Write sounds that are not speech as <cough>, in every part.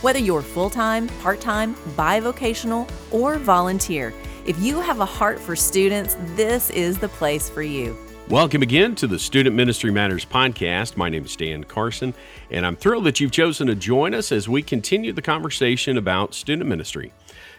Whether you're full-time, part-time, bivocational, or volunteer, if you have a heart for students, this is the place for you. Welcome again to the Student Ministry Matters podcast. My name is Dan Carson, and I'm thrilled that you've chosen to join us as we continue the conversation about student ministry.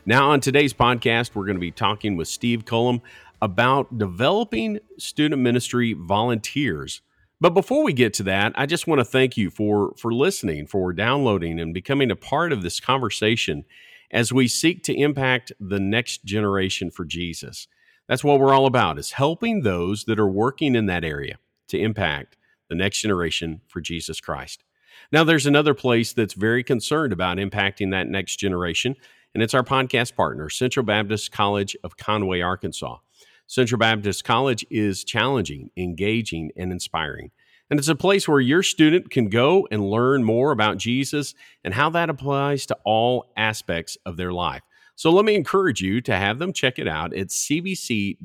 Now, on today's podcast, we're going to be talking with Steve Cullum about developing student ministry volunteers. But before we get to that, I just want to thank you for listening, for downloading, and becoming a part of this conversation as we seek to impact the next generation for Jesus. That's what we're all about, is helping those that are working in that area to impact the next generation for Jesus Christ. Now, there's another place that's very concerned about impacting that next generation, and it's our podcast partner, Central Baptist College of Conway, Arkansas. Central Baptist College is challenging, engaging, and inspiring. And it's a place where your student can go and learn more about Jesus and how that applies to all aspects of their life. So let me encourage you to have them check it out at cbc.edu.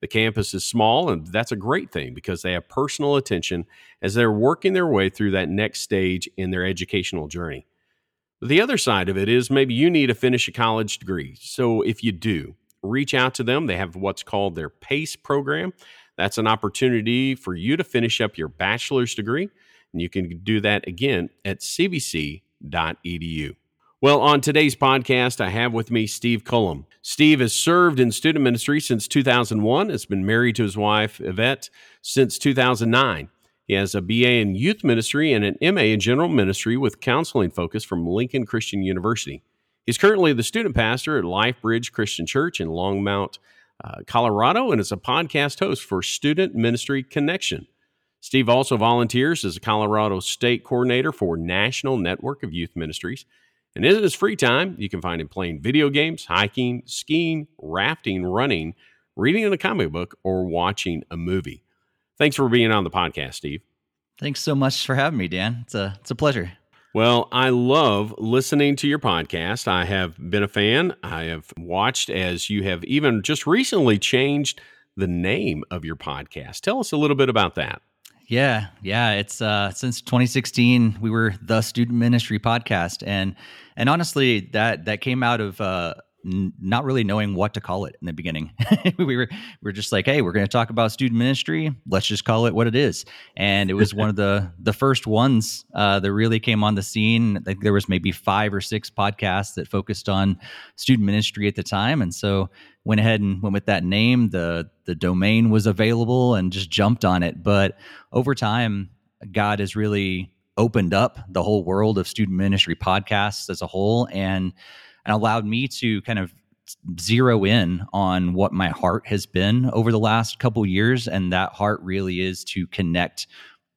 The campus is small, and that's a great thing because they have personal attention as they're working their way through that next stage in their educational journey. But the other side of it is maybe you need to finish a college degree. So if you do, reach out to them. They have what's called their PACE program. That's an opportunity for you to finish up your bachelor's degree, and you can do that again at cbc.edu. Well, on today's podcast, I have with me Steve Cullum. Steve has served in student ministry since 2001, has been married to his wife, Yvette, since 2009. He has a BA in youth ministry and an MA in general ministry with counseling focus from Lincoln Christian University. He's currently the student pastor at Life Bridge Christian Church in Longmont, Colorado, and is a podcast host for Student Ministry Connection. Steve also volunteers as a Colorado State Coordinator for National Network of Youth Ministries. And in his free time, you can find him playing video games, hiking, skiing, rafting, running, reading a comic book, or watching a movie. Thanks for being on the podcast, Steve. Thanks so much for having me, Dan. It's a pleasure. Well, I love listening to your podcast. I have been a fan. I have watched as you have even just recently changed the name of your podcast. Tell us a little bit about that. Yeah. It's since 2016, we were the Student Ministry Podcast, and honestly, that came out of not really knowing what to call it in the beginning. we were just like, hey, we're going to talk about student ministry. Let's just call it what it is. And it was one of the first ones that really came on the scene. Like, there was maybe 5 or 6 podcasts that focused on student ministry at the time. And so went ahead and went with that name. The domain was available and just jumped on it. But over time, God has really opened up the whole world of student ministry podcasts as a whole. And allowed me to kind of zero in on what my heart has been over the last couple of years. And that heart really is to connect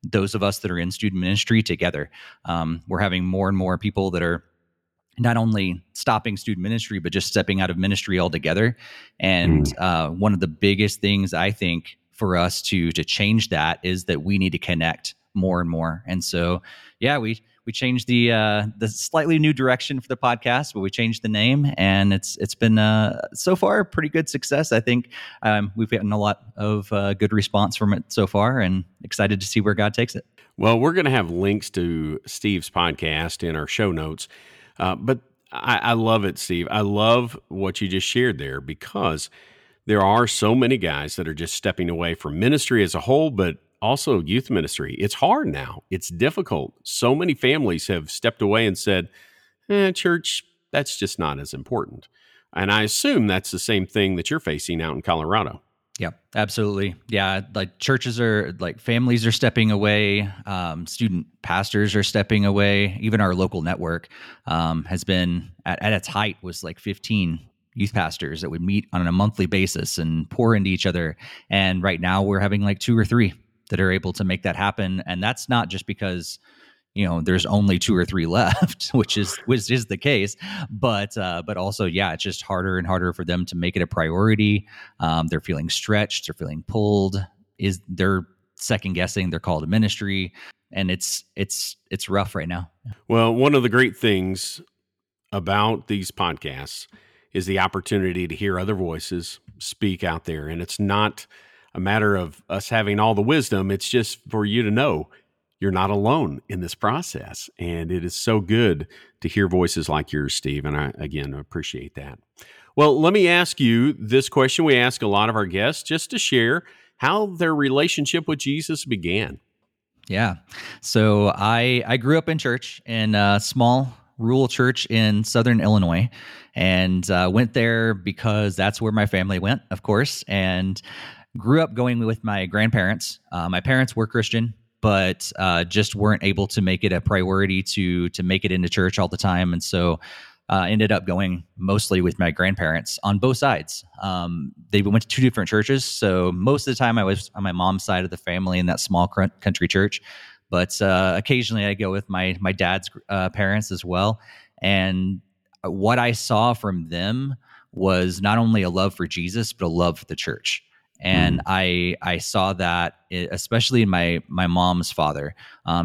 those of us that are in student ministry together. We're having more and more people that are not only stopping student ministry, but just stepping out of ministry altogether. And one of the biggest things I think for us to change that is that we need to connect more and more. And so, yeah, we changed the slightly new direction for the podcast, but we changed the name, and it's been so far a pretty good success. I think we've gotten a lot of good response from it so far, and excited to see where God takes it. Well, we're going to have links to Steve's podcast in our show notes, but I love it, Steve. I love what you just shared there, because there are so many guys that are just stepping away from ministry as a whole, but also youth ministry. It's hard now. It's difficult. So many families have stepped away and said, church, that's just not as important. And I assume that's the same thing that you're facing out in Colorado. Yeah, absolutely. Yeah, like churches are, like families are stepping away, student pastors are stepping away. Even our local network has been, at its height, was like 15 youth pastors that would meet on a monthly basis and pour into each other. And right now we're having like 2 or 3 that are able to make that happen. And that's not just because you know, there's only 2 or 3 left, which is the case. But also, yeah, it's just harder and harder for them to make it a priority. They're feeling stretched, they're feeling pulled. They're second guessing their call to ministry, and it's rough right now. Well, one of the great things about these podcasts is the opportunity to hear other voices speak out there. And it's not a matter of us having all the wisdom. It's just for you to know you're not alone in this process. And it is so good to hear voices like yours, Steve. And I, again, appreciate that. Well, let me ask you this question. We ask a lot of our guests just to share how their relationship with Jesus began. Yeah. So I grew up in church in a small rural church in Southern Illinois, and went there because that's where my family went, of course, and grew up going with my grandparents. My parents were Christian, but just weren't able to make it a priority to make it into church all the time. And so ended up going mostly with my grandparents on both sides. They went to 2 different churches. So most of the time I was on my mom's side of the family in that small country church. But occasionally I go with my dad's parents as well. And what I saw from them was not only a love for Jesus, but a love for the church. And I saw that, especially in my mom's father.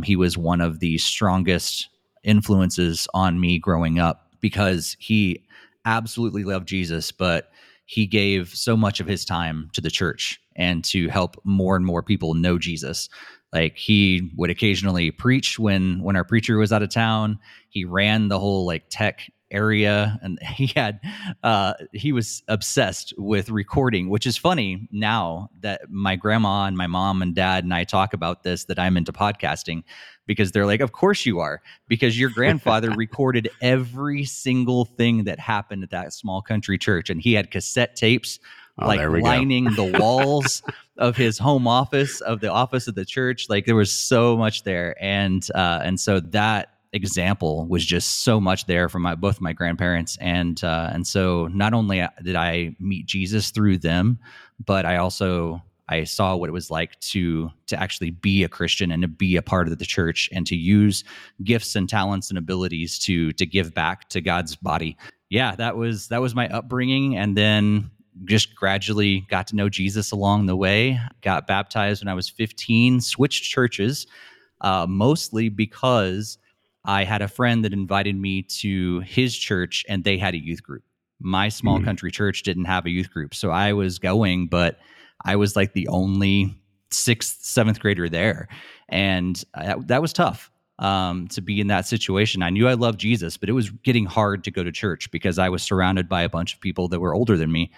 He was one of the strongest influences on me growing up because he absolutely loved Jesus, but he gave so much of his time to the church and to help more and more people know Jesus. Like, he would occasionally preach when our preacher was out of town. He ran the whole tech area, and he was obsessed with recording, which is funny now that my grandma and my mom and dad and I talk about this, that I'm into podcasting, because they're like, of course you are, because your grandfather recorded every single thing that happened at that small country church. And he had cassette tapes lining the walls of his home office, of the office of the church. Like, there was so much there. And so that example was just so much there from both my grandparents. And so not only did I meet Jesus through them, but I saw what it was like to actually be a Christian and to be a part of the church and to use gifts and talents and abilities to give back to God's body. Yeah, that was my upbringing. And then just gradually got to know Jesus along the way, got baptized when I was 15, switched churches, mostly because I had a friend that invited me to his church and they had a youth group. My small country church didn't have a youth group. So I was going, but I was like the only 6th, 7th grader there. And that was tough to be in that situation. I knew I loved Jesus, but it was getting hard to go to church because I was surrounded by a bunch of people that were older than me.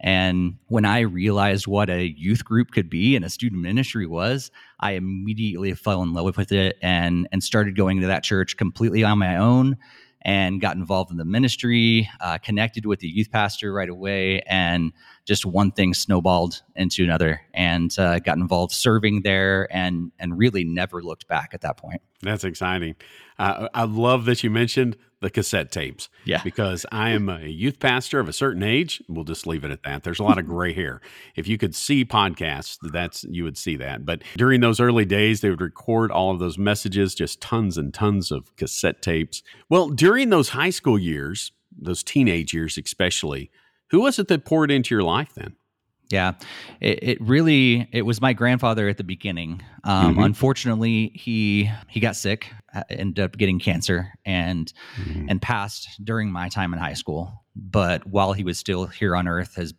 And when I realized what a youth group could be and a student ministry was, I immediately fell in love with it and started going to that church completely on my own and got involved in the ministry, connected with the youth pastor right away, and just one thing snowballed into another, and got involved serving there and really never looked back at that point. That's exciting. I love that you mentioned the cassette tapes. Yeah. Because I am a youth pastor of a certain age. We'll just leave it at that. There's a lot of gray hair. If you could see podcasts, you would see that. But during those early days, they would record all of those messages, just tons and tons of cassette tapes. Well, during those high school years, those teenage years especially, who was it that poured into your life then? Yeah, it was my grandfather at the beginning. Unfortunately, he got sick, ended up getting cancer, and passed during my time in high school. But while he was still here on earth, had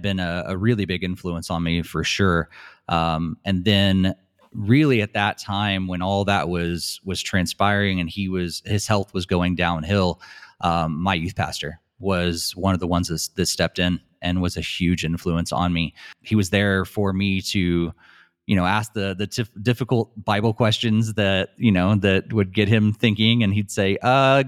been a really big influence on me for sure. And then really at that time when all that was transpiring and his health was going downhill, my youth pastor was one of the ones that stepped in and was a huge influence on me. He was there for me to, ask the difficult Bible questions that would get him thinking, and he'd say,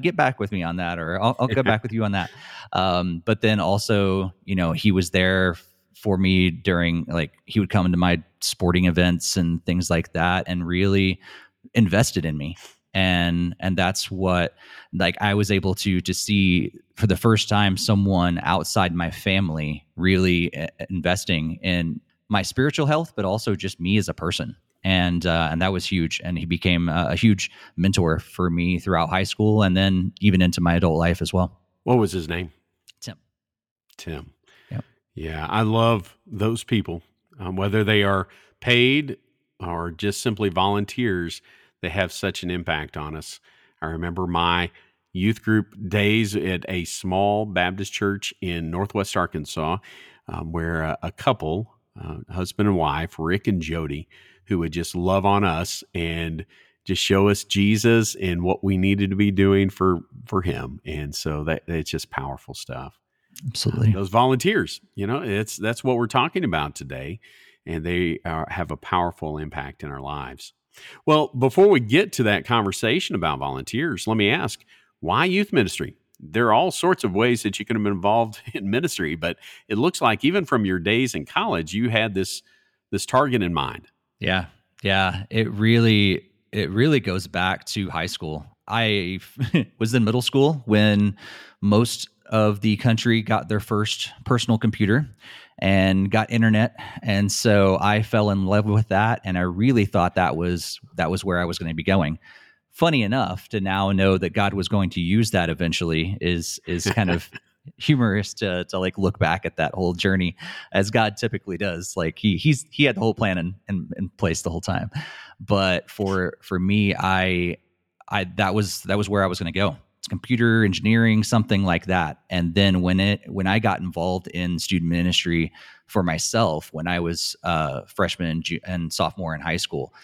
get back with me on that, or I'll go back with you on that. But then also, he was there for me during, he would come to my sporting events and things like that and really invested in me. And that's what, I was able to see for the first time someone outside my family really investing in my spiritual health, but also just me as a person. And that was huge. And he became a huge mentor for me throughout high school and then even into my adult life as well. What was his name? Tim. Yep. Yeah, I love those people, whether they are paid or just simply volunteers. They have such an impact on us. I remember my youth group days at a small Baptist church in Northwest Arkansas, where a couple, husband and wife, Rick and Jody, who would just love on us and just show us Jesus and what we needed to be doing for him. And so it's just powerful stuff. Absolutely. Those volunteers, that's what we're talking about today. And they have a powerful impact in our lives. Well, before we get to that conversation about volunteers, let me ask, why youth ministry? There are all sorts of ways that you can have been involved in ministry, but it looks like even from your days in college, you had this target in mind. Yeah. It really goes back to high school. I was in middle school when most of the country got their first personal computer and got internet. And so I fell in love with that. And I really thought that was where I was going to be going. Funny enough, to now know that God was going to use that eventually is kind of humorous to like look back at that whole journey, as God typically does. Like he had the whole plan in place the whole time. But for me, that was where I was going to go. It's computer engineering, something like that. And then when I got involved in student ministry for myself, when I was freshman and sophomore in high school,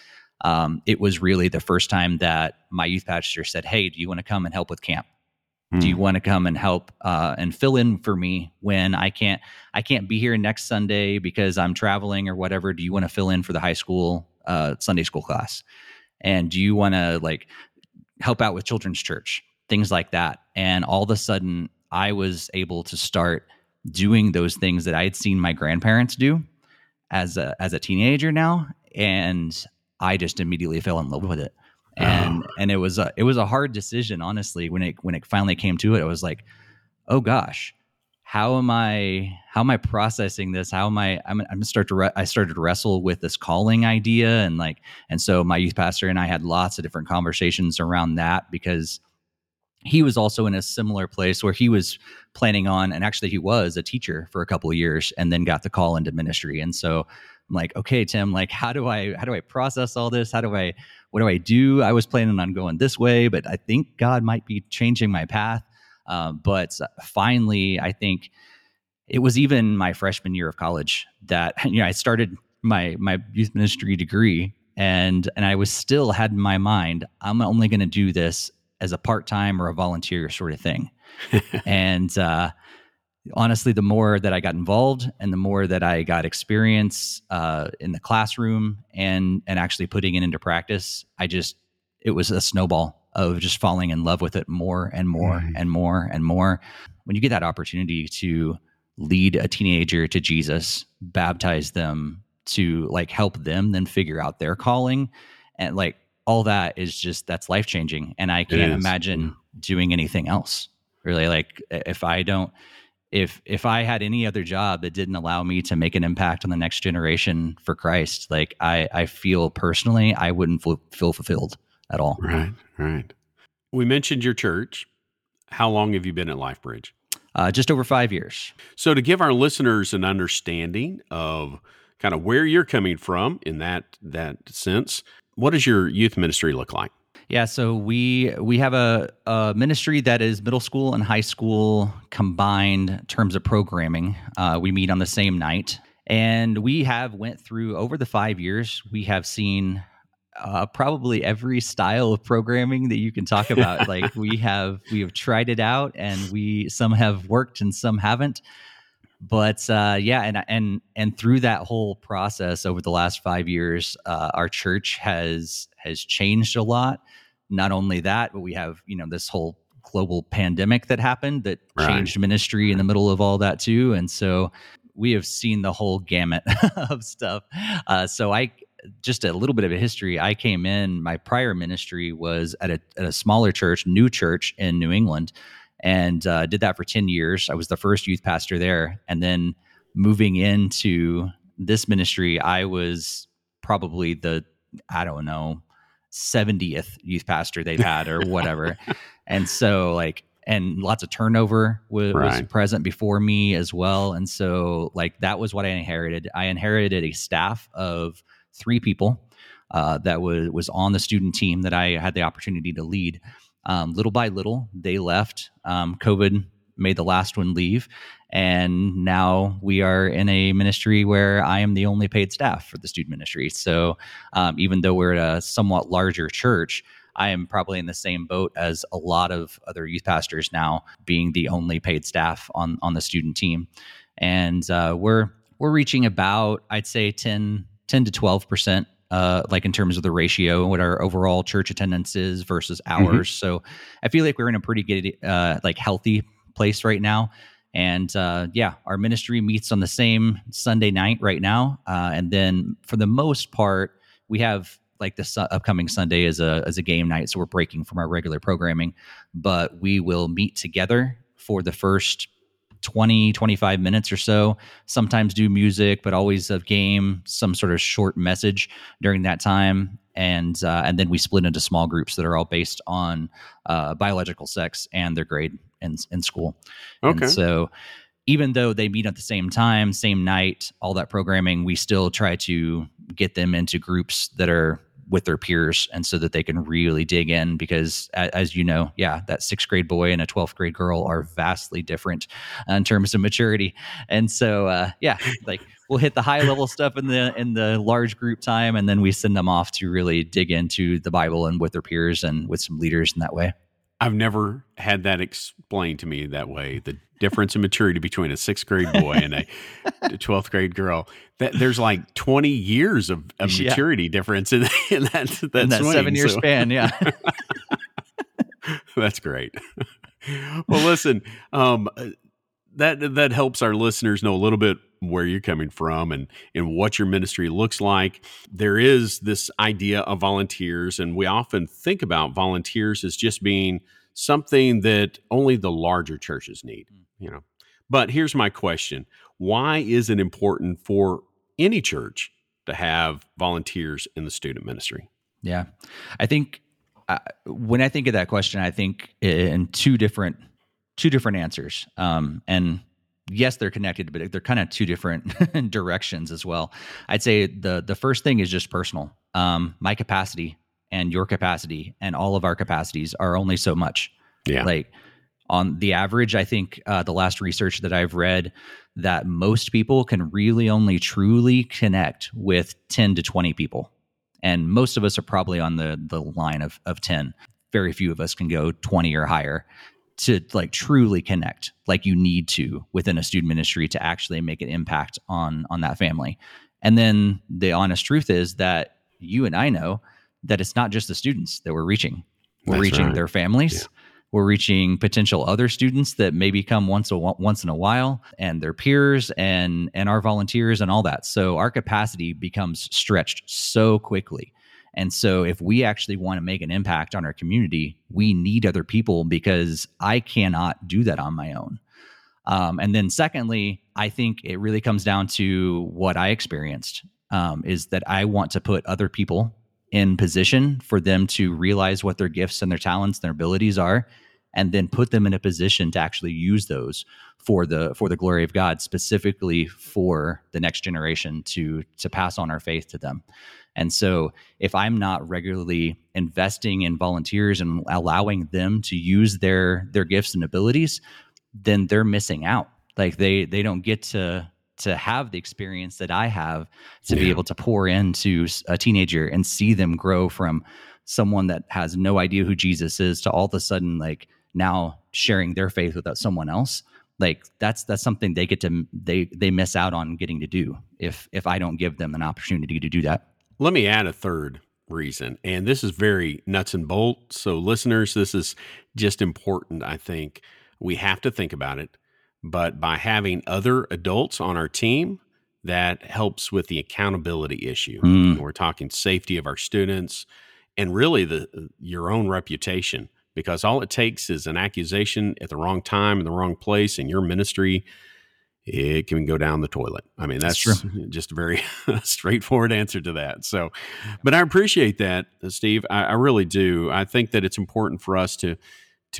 it was really the first time that my youth pastor said, "Hey, do you want to come and help with camp? Do you want to come and help and fill in for me when I can't be here next Sunday because I'm traveling or whatever? Do you want to fill in for the high school Sunday school class? And do you want to like help out with children's church?" Things like that. And all of a sudden, I was able to start doing those things that I had seen my grandparents do as a teenager now, and I just immediately fell in love with it. And it was a hard decision, honestly. When it finally came to it, I was like, "Oh gosh, how am I processing this? I started to wrestle with this calling idea, and so my youth pastor and I had lots of different conversations around that, because he was also in a similar place where he was planning on, and actually he was a teacher for a couple of years, and then got the call into ministry. And so I'm like, okay, Tim, like, how do I process all this? What do I do? I was planning on going this way, but I think God might be changing my path. But finally, I think it was even my freshman year of college that, I started my youth ministry degree, and I was still had in my mind, I'm only going to do this as a part-time or a volunteer sort of thing. And, honestly, the more that I got involved and the more that I got experience in the classroom and actually putting it into practice, it was a snowball of just falling in love with it more and more and more and more. When you get that opportunity to lead a teenager to Jesus, baptize them, to like help them then figure out their calling, and like all that is just, that's life-changing. And I can't imagine doing anything else, really. Like if I had any other job that didn't allow me to make an impact on the next generation for Christ, like I feel personally, I wouldn't feel fulfilled at all. Right. We mentioned your church. How long have you been at Life Bridge? Just over 5 years. So to give our listeners an understanding of kind of where you're coming from in that sense, what does your youth ministry look like? Yeah, so we have a ministry that is middle school and high school combined in terms of programming. We meet on the same night, and we have went through, over the 5 years, we have seen probably every style of programming that you can talk about. Like we have tried it out, and some have worked and some haven't. But and through that whole process over the last 5 years, our church has changed a lot. Not only that, but we have this whole global pandemic that happened that changed ministry in the middle of all that too. And so we have seen the whole gamut of stuff. So I just a little bit of a history. I came in. My prior ministry was at a smaller church, new church in New England. And did that for 10 years. I was the first youth pastor there. And then moving into this ministry, I was probably the I don't know, 70th youth pastor they've had or whatever. And so like, and lots of turnover was present before me as well. And so like, that was what I inherited. I inherited a staff of 3 people that was on the student team that I had the opportunity to lead. Little by little, they left. COVID made the last one leave. And now we are in a ministry where I am the only paid staff for the student ministry. So even though we're at a somewhat larger church, I am probably in the same boat as a lot of other youth pastors now, being the only paid staff on the student team. And we're reaching about, I'd say 10 to 12%, like in terms of the ratio and what our overall church attendance is versus ours. Mm-hmm. So I feel like we're in a pretty good, like healthy place right now. And our ministry meets on the same Sunday night right now. And then for the most part, we have like this upcoming Sunday is a game night. So we're breaking from our regular programming, but we will meet together for the first 20, 25 minutes or so, sometimes do music, but always a game, some sort of short message during that time. And then we split into small groups that are all based on biological sex and their grade in school. Okay. And so even though they meet at the same time, same night, all that programming, we still try to get them into groups that are with their peers, and so that they can really dig in, because as you know, that 6th grade boy and a 12th grade girl are vastly different in terms of maturity. And so, like we'll hit the high level stuff in the large group time, and then we send them off to really dig into the Bible and with their peers and with some leaders in that way. I've never had that explained to me that way. The difference in maturity between a 6th grade boy and a 12th grade girl, that there's like 20 years of maturity difference in that swing, 7-year span. Yeah. That's great. Well, listen, that helps our listeners know a little bit where you're coming from and what your ministry looks like. There is this idea of volunteers, and we often think about volunteers as just being something that only the larger churches need, you know. But here's my question. Why is it important for any church to have volunteers in the student ministry? Yeah. I think when I think of that question, I think in two different answers. And yes, they're connected, but they're kind of two different directions as well. I'd say the first thing is just personal. My capacity and your capacity and all of our capacities are only so much. Yeah. Like on the average, I think the last research that I've read, that most people can really only truly connect with 10 to 20 people. And most of us are probably on the line of 10. Very few of us can go 20 or higher to like truly connect like you need to within a student ministry to actually make an impact on that family. And then the honest truth is that you and I know that it's not just the students that we're reaching. We're reaching their families. Yeah. We're reaching potential other students that maybe come once in a while, and their peers and our volunteers and all that. So our capacity becomes stretched so quickly. And so if we actually want to make an impact on our community, we need other people, because I cannot do that on my own. And then secondly, I think it really comes down to what I experienced, is that I want to put other people in position for them to realize what their gifts and their talents and their abilities are, and then put them in a position to actually use those for the glory of God, specifically for the next generation to pass on our faith to them. And so if I'm not regularly investing in volunteers and allowing them to use their gifts and abilities, then they're missing out. Like they don't get to have the experience that I have to be able to pour into a teenager and see them grow from someone that has no idea who Jesus is to all of a sudden, like now sharing their faith without someone else. Like that's something they get to, they miss out on getting to do if I don't give them an opportunity to do that. Let me add a third reason, and this is very nuts and bolts. So listeners, this is just important. I think we have to think about it, but by having other adults on our team, that helps with the accountability issue. We're talking safety of our students and really your own reputation, because all it takes is an accusation at the wrong time in the wrong place, and your ministry it can go down the toilet. I mean, that's true. Just a very straightforward answer to that. So, but I appreciate that, Steve. I really do. I think that it's important for us to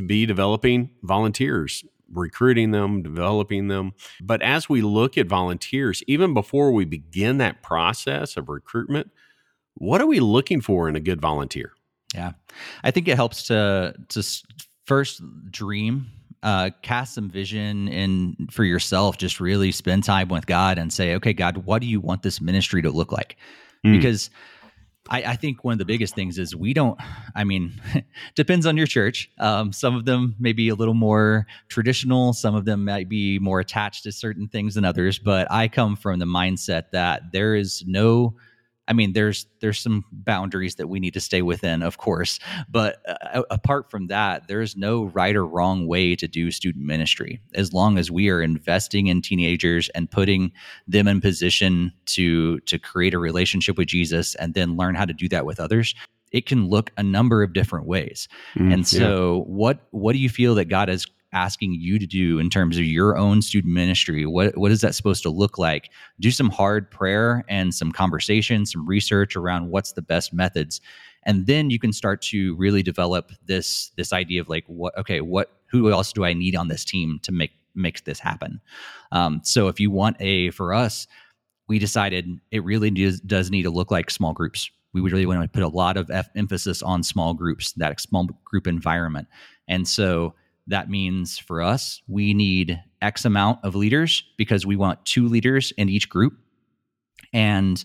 be developing volunteers, recruiting them, developing them. But as we look at volunteers, even before we begin that process of recruitment, what are we looking for in a good volunteer? Yeah, I think it helps to first dream, cast some vision in for yourself, just really spend time with God and say, okay, God, what do you want this ministry to look like? Because I think one of the biggest things is we don't, I mean, depends on your church. Some of them may be a little more traditional. Some of them might be more attached to certain things than others. But I come from the mindset that there is no, I mean, there's some boundaries that we need to stay within, of course. But apart from that, there is no right or wrong way to do student ministry. As long as we are investing in teenagers and putting them in position to create a relationship with Jesus and then learn how to do that with others, it can look a number of different ways. And so what do you feel that God is asking you to do in terms of your own student ministry? What is that supposed to look like? Do some hard prayer and some conversation, some research around what's the best methods. And then you can start to really develop this idea of like, who else do I need on this team to make this happen? So if you want for us, we decided it really does need to look like small groups. We would really want to put a lot of emphasis on small groups, that small group environment. And so that means for us, we need X amount of leaders because we want 2 leaders in each group. And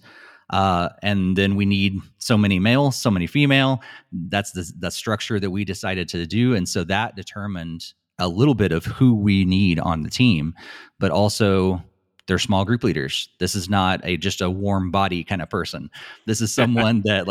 then we need so many male, so many female. That's the structure that we decided to do. And so that determined a little bit of who we need on the team, but also they're small group leaders. This is not just a warm body kind of person. This is someone that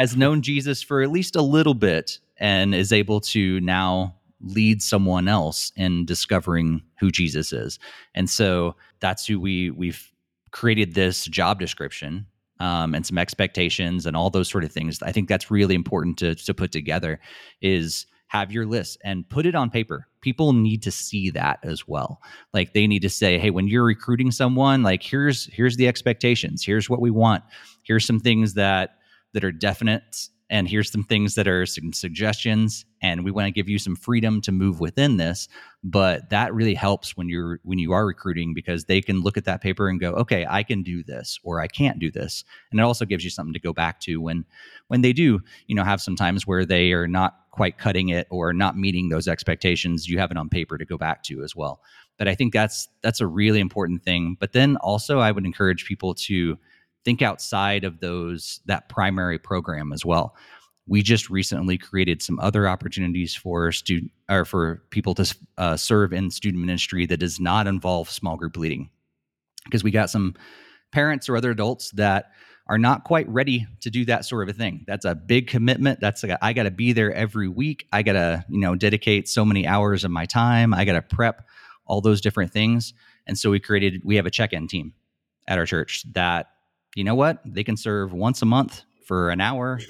has known Jesus for at least a little bit and is able to now lead someone else in discovering who Jesus is. And so that's who we've created this job description and some expectations and all those sort of things. I think that's really important to put together is have your list and put it on paper. People need to see that as well. Like they need to say, hey, when you're recruiting someone, like here's the expectations. Here's what we want. Here's some things that are definite. And here's some things that are some suggestions, and we want to give you some freedom to move within this. But that really helps when you are recruiting because they can look at that paper and go, okay, I can do this or I can't do this. And it also gives you something to go back to when they do, have some times where they are not quite cutting it or not meeting those expectations. You have it on paper to go back to as well. But I think that's a really important thing. But then also I would encourage people to think outside of that primary program as well. We just recently created some other opportunities for people to serve in student ministry that does not involve small group leading, because we got some parents or other adults that are not quite ready to do that sort of a thing. That's a big commitment. That's like I got to be there every week. I got to dedicate so many hours of my time. I got to prep all those different things. And so we have a check-in team at our church that, you know what? They can serve once a month for an hour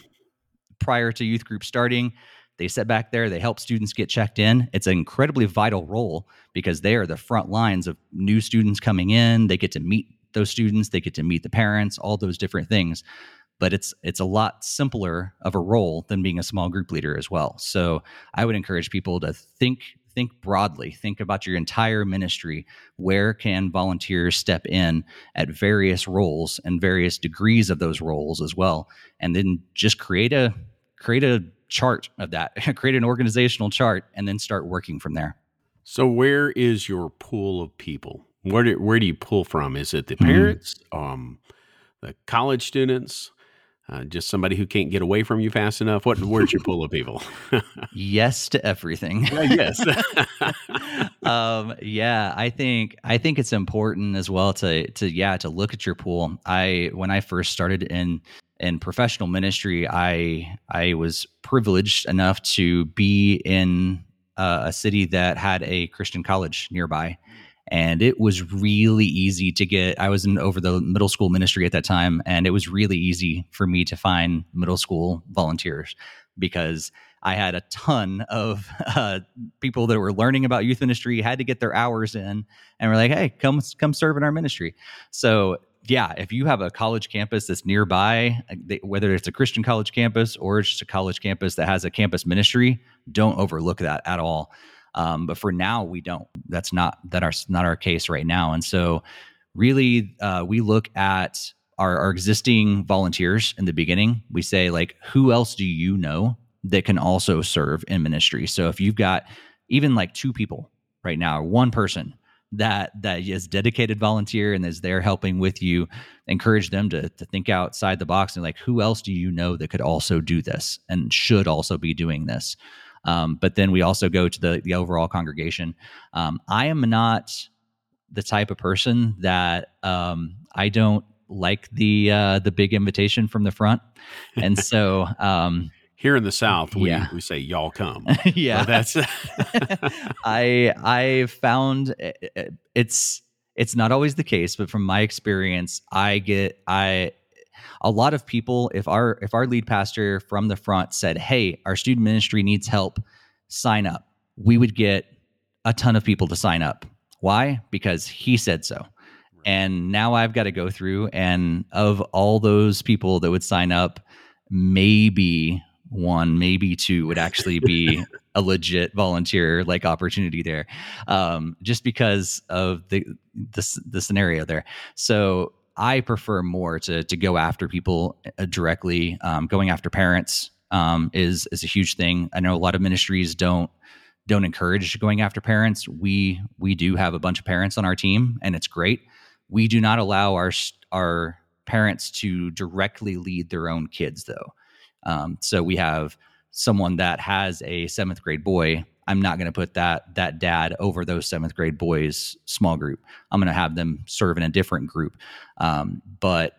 prior to youth group starting. They sit back there. They help students get checked in. It's an incredibly vital role because they are the front lines of new students coming in. They get to meet those students. They get to meet the parents, all those different things. But it's a lot simpler of a role than being a small group leader as well. So I would encourage people to think broadly, think about your entire ministry. Where can volunteers step in at various roles and various degrees of those roles as well? And then just create a chart of that, create an organizational chart, and then start working from there. So where is your pool of people? Where do you pull from? Is it the parents, the college students? Just somebody who can't get away from you fast enough? Where's your pool of people? Yes to everything. Yes. I think it's important as well to look at your pool. When I first started in professional ministry, I was privileged enough to be in a city that had a Christian college nearby. And it was really easy to get. I was over the middle school ministry at that time, and it was really easy for me to find middle school volunteers because I had a ton of people that were learning about youth ministry, had to get their hours in, and were like, hey, come serve in our ministry. So yeah, if you have a college campus that's nearby, whether it's a Christian college campus or it's just a college campus that has a campus ministry, don't overlook that at all. But for now, we don't. That's not our case right now. And so really, we look at our existing volunteers in the beginning. We say, like, who else do you know that can also serve in ministry? So if you've got even like two people right now, or one person that is dedicated volunteer and is there helping with you, encourage them to think outside the box and like, who else do you know that could also do this and should also be doing this? But then we also go to the overall congregation. I am not the type of person that I don't like the big invitation from the front, and so. Here in the South, we say, y'all come. Yeah. So that's, <laughs> I found it's not always the case, but from my experience, a lot of people, if our lead pastor from the front said, hey, our student ministry needs help, sign up, we would get a ton of people to sign up. Why? Because he said so. Right. And now I've got to go through, and of all those people that would sign up, maybe one, maybe two would actually be a legit volunteer like opportunity there, just because of the scenario there. So I prefer more to go after people directly. Going after parents is a huge thing. I know a lot of ministries don't encourage going after parents. We do have a bunch of parents on our team, and it's great. We do not allow our parents to directly lead their own kids, though. So we have someone that has a 7th grade boy. I'm not going to put that dad over those 7th grade boys' small group. I'm going to have them serve in a different group. But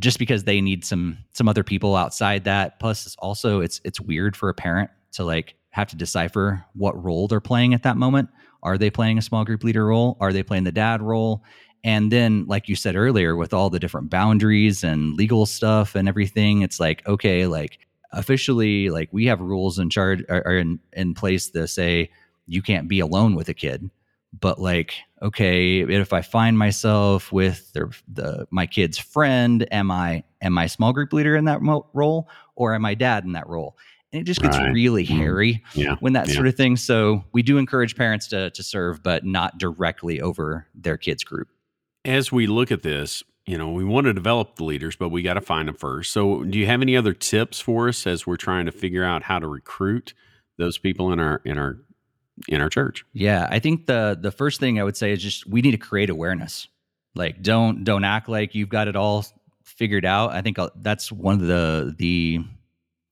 just because they need some other people outside that, plus it's weird for a parent to like have to decipher what role they're playing at that moment. Are they playing a small group leader role? Are they playing the dad role? And then, like you said earlier, with all the different boundaries and legal stuff and everything, it's like, okay, like officially, like we have rules in charge are in place that say you can't be alone with a kid. But like, okay, if I find myself with my kid's friend, am I small group leader in that role, or am I dad in that role? And it just gets really hairy when that sort of thing. So we do encourage parents to serve, but not directly over their kids' group. As we look at this, you know, we want to develop the leaders, but we got to find them first. So do you have any other tips for us as we're trying to figure out how to recruit those people in our church? Yeah, I think the first thing I would say is just we need to create awareness. Like don't act like you've got it all figured out. I think that's one of the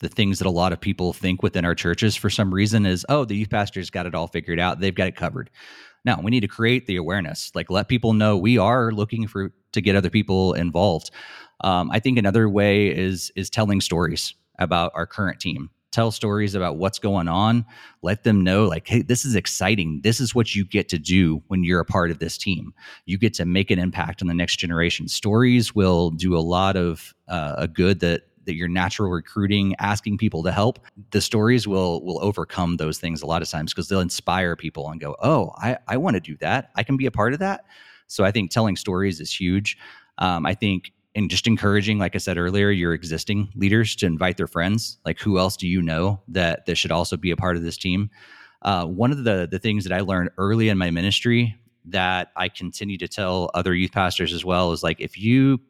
things that a lot of people think within our churches for some reason is, oh, the youth pastor's got it all figured out. They've got it covered. No, we need to create the awareness, like let people know we are looking to get other people involved. I think another way is telling stories about our current team. Tell stories about what's going on. Let them know, like, hey, this is exciting. This is what you get to do when you're a part of this team. You get to make an impact on the next generation. Stories will do a lot of a good that your natural recruiting, asking people to help, the stories will overcome those things a lot of times because they'll inspire people and go, oh, I want to do that. I can be a part of that. So I think telling stories is huge. I think in just encouraging, like I said earlier, your existing leaders to invite their friends. Like who else do you know that should also be a part of this team? One of the things that I learned early in my ministry that I continue to tell other youth pastors as well is like, if you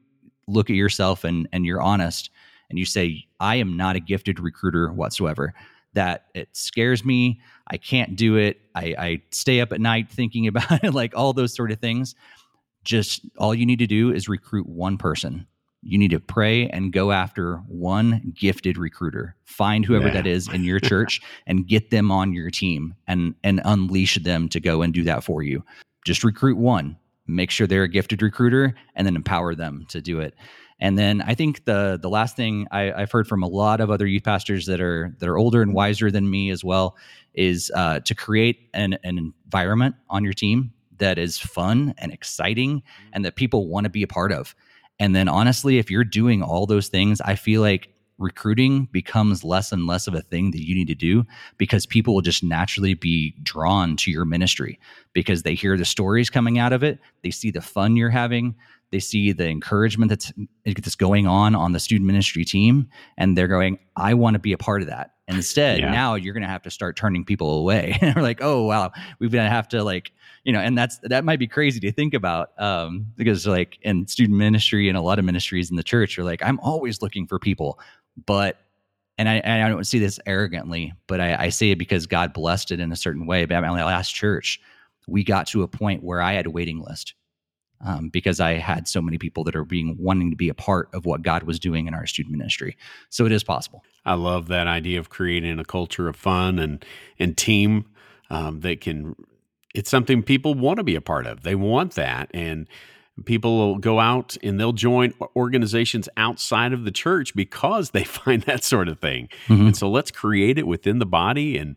look at yourself and you're honest, and you say, I am not a gifted recruiter whatsoever, that it scares me. I can't do it. I stay up at night thinking about it, like all those sort of things. Just all you need to do is recruit one person. You need to pray and go after one gifted recruiter. Find whoever that is in your church and get them on your team and unleash them to go and do that for you. Just recruit one. Make sure they're a gifted recruiter and then empower them to do it. And then I think the last thing I've heard from a lot of other youth pastors that are older and wiser than me as well is to create an environment on your team that is fun and exciting and that people want to be a part of. And then honestly, if you're doing all those things, I feel like recruiting becomes less and less of a thing that you need to do, because people will just naturally be drawn to your ministry because they hear the stories coming out of it. They see the fun you're having. They see the encouragement that's going on the student ministry team, and they're going, I want to be a part of that. And instead, now you're going to have to start turning people away. And we're like, oh, wow, we're going to have to, like, you know, and that might be crazy to think about, because like in student ministry and a lot of ministries in the church, you're like, I'm always looking for people. But, and I don't see this arrogantly, but I say it because God blessed it in a certain way. But at my last church, we got to a point where I had a waiting list. Because I had so many people that are wanting to be a part of what God was doing in our student ministry. So it is possible. I love that idea of creating a culture of fun and team that can, it's something people want to be a part of. They want that. And people will go out and they'll join organizations outside of the church because they find that sort of thing. Mm-hmm. And so let's create it within the body and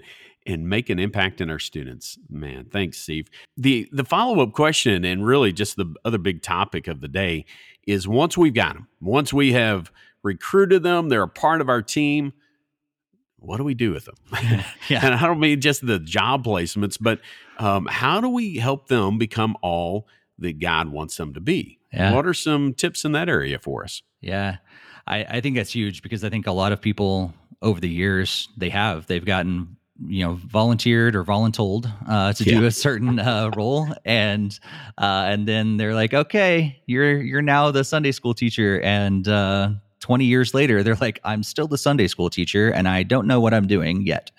make an impact in our students. Man, thanks, Steve. The follow-up question, and really just the other big topic of the day, is once we've got them, once we have recruited them, they're a part of our team, what do we do with them? And I don't mean just the job placements, but how do we help them become all that God wants them to be? Yeah. What are some tips in that area for us? Yeah, I think that's huge, because I think a lot of people over the years, they've gotten, you know, volunteered or voluntold to do a certain role, and then they're like, okay, you're now the Sunday school teacher, and 20 years later they're like, I'm still the Sunday school teacher and I don't know what I'm doing yet.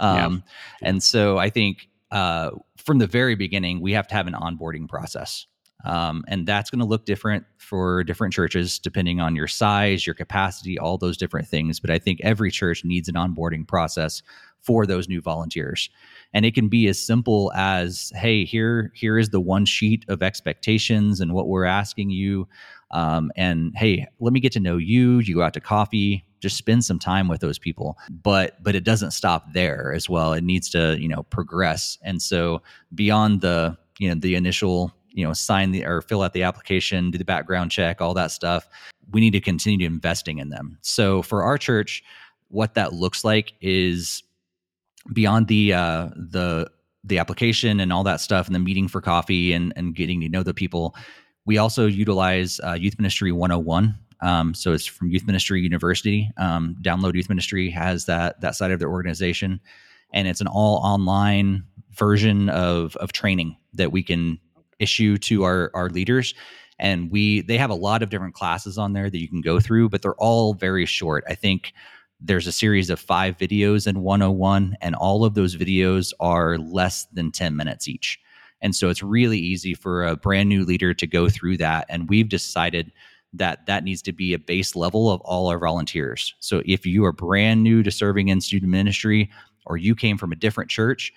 And so I think from the very beginning we have to have an onboarding process. And that's going to look different for different churches, depending on your size, your capacity, all those different things. But I think every church needs an onboarding process for those new volunteers. And it can be as simple as, hey, here is the one sheet of expectations and what we're asking you. And hey, let me get to know you. You go out to coffee, just spend some time with those people. But it doesn't stop there as well. It needs to, you know, progress. And so beyond the, you know, the initial, you know, fill out the application, do the background check, all that stuff, we need to continue investing in them. So for our church, what that looks like is beyond the application and all that stuff and the meeting for coffee and getting to know the people, we also utilize Youth Ministry 101. So it's from Youth Ministry University. Download Youth Ministry has that side of their organization. And it's an all online version of training that we can issue to our leaders, and they have a lot of different classes on there that you can go through, but they're all very short. I think there's a series of 5 videos in 101, and all of those videos are less than 10 minutes each. And so it's really easy for a brand new leader to go through that, and we've decided that needs to be a base level of all our volunteers. So if you are brand new to serving in student ministry, or you came from a different church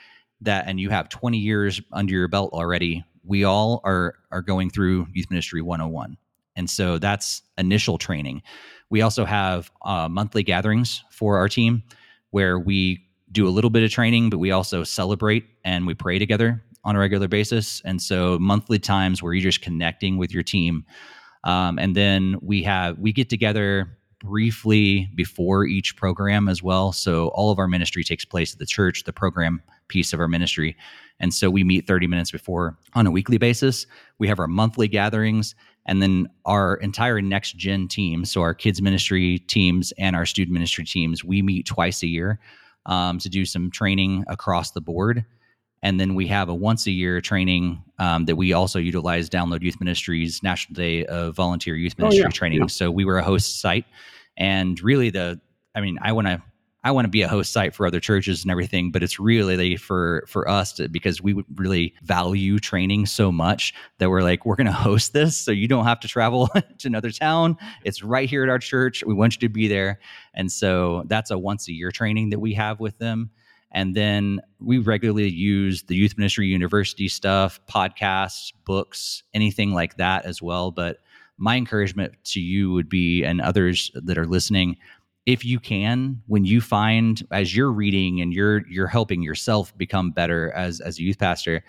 and you have 20 years under your belt already, we all are going through Youth Ministry 101. And so that's initial training. We also have monthly gatherings for our team where we do a little bit of training, but we also celebrate and we pray together on a regular basis. And so monthly times where you're just connecting with your team. And then we get together briefly before each program as well. So all of our ministry takes place at the church, the program piece of our ministry. And so we meet 30 minutes before on a weekly basis. We have our monthly gatherings, and then our entire next gen team, so our kids ministry teams and our student ministry teams, we meet twice a year to do some training across the board. And then we have a once a year training that we also utilize Download Youth Ministries, National Day of Volunteer Youth Ministry training. Yeah. So we were a host site, and really I want to be a host site for other churches and everything, but it's really for us because we would really value training so much that we're like, we're going to host this so you don't have to travel to another town. It's right here at our church. We want you to be there. And so that's a once a year training that we have with them. And then we regularly use the Youth Ministry University stuff, podcasts, books, anything like that as well. But my encouragement to you would be, and others that are listening, if you can, when you find, as you're reading and you're helping yourself become better as a youth pastor,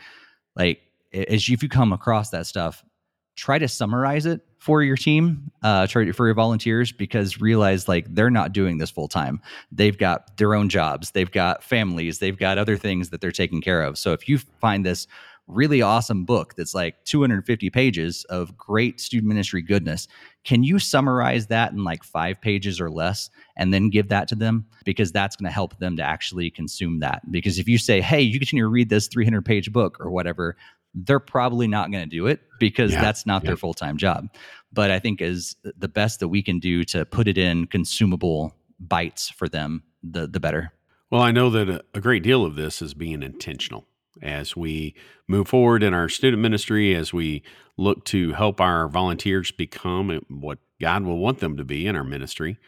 like if you come across that stuff, try to summarize it for your team, for your volunteers, because realize like they're not doing this full time. They've got their own jobs. They've got families. They've got other things that they're taking care of. So if you find this really awesome book that's like 250 pages of great student ministry goodness, can you summarize that in like 5 pages or less and then give that to them? Because that's going to help them to actually consume that. Because if you say, hey, you continue to read this 300-page book or whatever, they're probably not going to do it because that's not their full-time job. But I think is the best that we can do to put it in consumable bites for them, the better. Well, I know that a great deal of this is being intentional. As we move forward in our student ministry, as we look to help our volunteers become what God will want them to be in our ministry,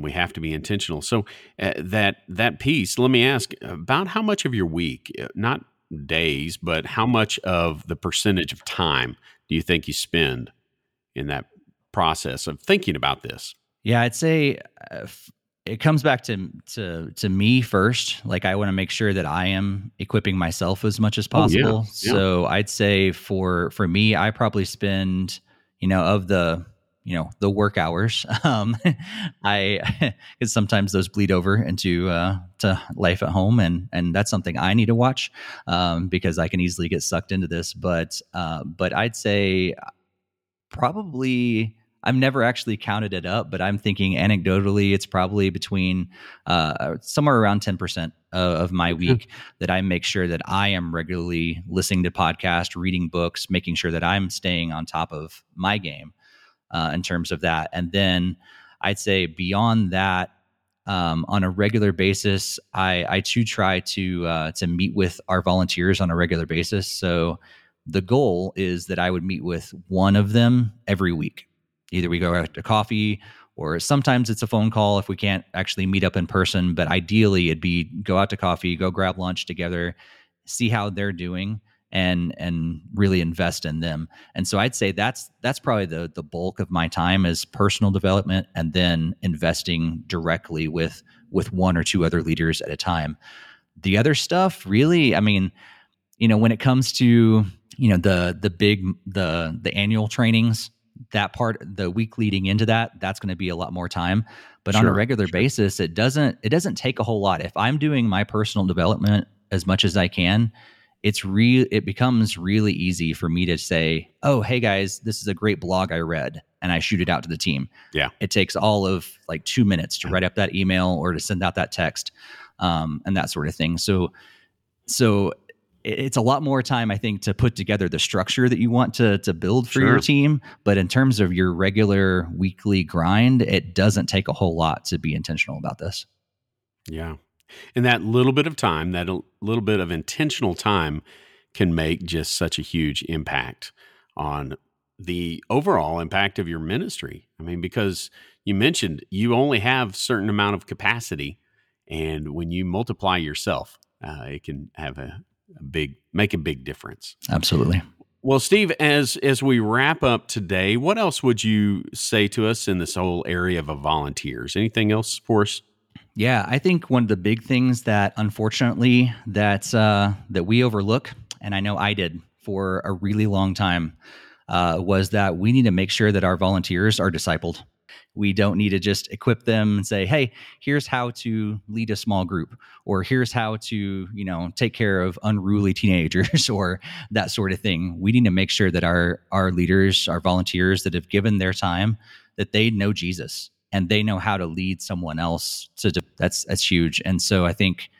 we have to be intentional. So that piece, let me ask about how much of your week, not days, but how much of the percentage of time do you think you spend in that process of thinking about this? Yeah, I'd say it comes back to me first. Like I want to make sure that I am equipping myself as much as possible. Oh, yeah. So I'd say for me, I probably spend, of the, the work hours. Cause sometimes those bleed over into, to life at home. And that's something I need to watch, because I can easily get sucked into this, but I'd say probably, I've never actually counted it up, but I'm thinking anecdotally, it's probably between somewhere around 10% of my week that I make sure that I am regularly listening to podcasts, reading books, making sure that I'm staying on top of my game in terms of that. And then I'd say beyond that, on a regular basis, I too try to meet with our volunteers on a regular basis. So the goal is that I would meet with one of them every week. Either we go out to coffee or sometimes it's a phone call if we can't actually meet up in person. But ideally, it'd be go out to coffee, go grab lunch together, see how they're doing and really invest in them. And so I'd say that's probably the bulk of my time is personal development and then investing directly with one or two other leaders at a time. The other stuff really, when it comes to, the annual trainings, that part, the week leading into that's going to be a lot more time, but on a regular basis, it doesn't take a whole lot. If I'm doing my personal development as much as I can, it becomes really easy for me to say, oh, hey guys, this is a great blog I read, and I shoot it out to the team. Yeah. It takes all of like 2 minutes to write up that email or to send out that text, and that sort of thing. So it's a lot more time, I think, to put together the structure that you want to build for your team. But in terms of your regular weekly grind, it doesn't take a whole lot to be intentional about this. Yeah. And that little bit of time, that little bit of intentional time can make just such a huge impact on the overall impact of your ministry. Because you mentioned you only have a certain amount of capacity. And when you multiply yourself, it can have make a big difference. Absolutely. Well, Steve, as we wrap up today, what else would you say to us in this whole area of volunteers? Anything else for us? Yeah, I think one of the big things that unfortunately that we overlook, and I know I did for a really long time, was that we need to make sure that our volunteers are discipled. We don't need to just equip them and say, hey, here's how to lead a small group, or here's how to, take care of unruly teenagers or that sort of thing. We need to make sure that our leaders, our volunteers that have given their time, that they know Jesus and they know how to lead someone else. That's huge. And so I think,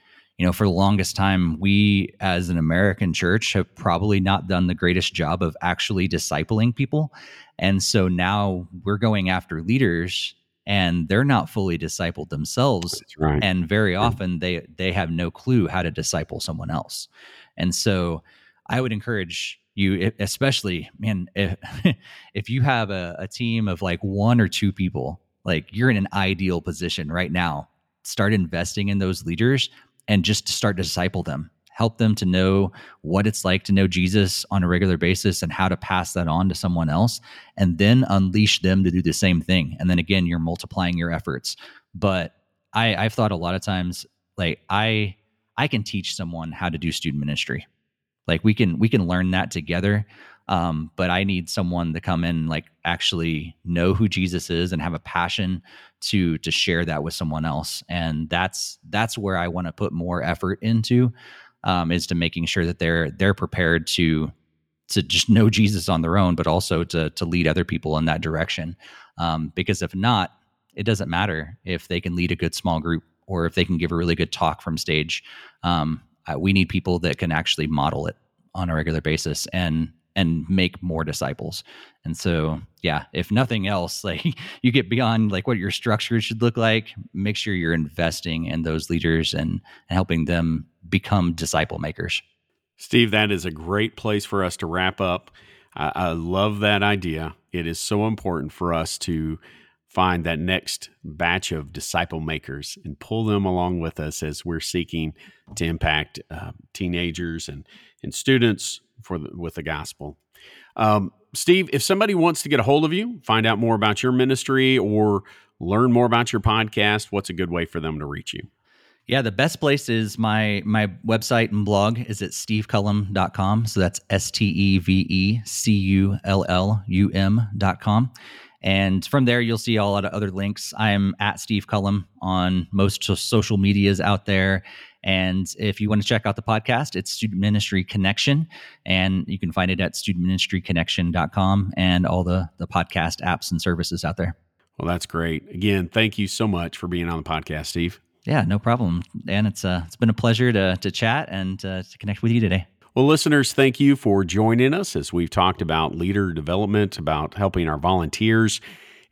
for the longest time, we as an American church have probably not done the greatest job of actually discipling people. And so now we're going after leaders and they're not fully discipled themselves. That's right. And very often they have no clue how to disciple someone else. And so I would encourage you, especially, if you have a team of like one or two people, like you're in an ideal position right now. Start investing in those leaders and just start to disciple them. Help them to know what it's like to know Jesus on a regular basis and how to pass that on to someone else, and then unleash them to do the same thing. And then again, you're multiplying your efforts. But I've thought a lot of times, like I can teach someone how to do student ministry. Like we can learn that together. But I need someone to come in, like actually know who Jesus is and have a passion to share that with someone else. And that's where I want to put more effort into, is to making sure that they're prepared to just know Jesus on their own, but also to lead other people in that direction. Because if not, it doesn't matter if they can lead a good small group or if they can give a really good talk from stage. We need people that can actually model it on a regular basis and make more disciples. And so, yeah, if nothing else, like you get beyond like what your structure should look like, make sure you're investing in those leaders and helping them become disciple makers. Steve, that is a great place for us to wrap up. I love that idea. It is so important for us to find that next batch of disciple makers and pull them along with us as we're seeking to impact teenagers and students with the gospel. Steve, if somebody wants to get a hold of you, find out more about your ministry or learn more about your podcast, what's a good way for them to reach you? Yeah, the best place is my website and blog is at stevecullum.com. So that's SteveCullum.com. And from there, you'll see a lot of other links. I am at Steve Cullum on most social medias out there. And if you want to check out the podcast, it's Student Ministry Connection. And you can find it at studentministryconnection.com and all the podcast apps and services out there. Well, that's great. Again, thank you so much for being on the podcast, Steve. Yeah, no problem. And it's been a pleasure to chat and to connect with you today. Well, listeners, thank you for joining us as we've talked about leader development, about helping our volunteers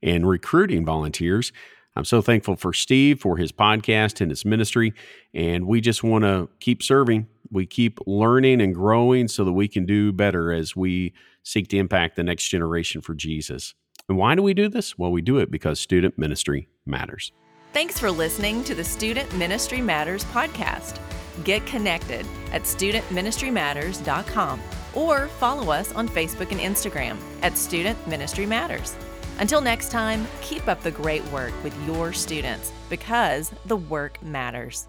and recruiting volunteers. I'm so thankful for Steve, for his podcast and his ministry, and we just want to keep serving. We keep learning and growing so that we can do better as we seek to impact the next generation for Jesus. And why do we do this? Well, we do it because student ministry matters. Thanks for listening to the Student Ministry Matters podcast. Get connected at studentministrymatters.com or follow us on Facebook and Instagram at Student Ministry Matters. Until next time, keep up the great work with your students because the work matters.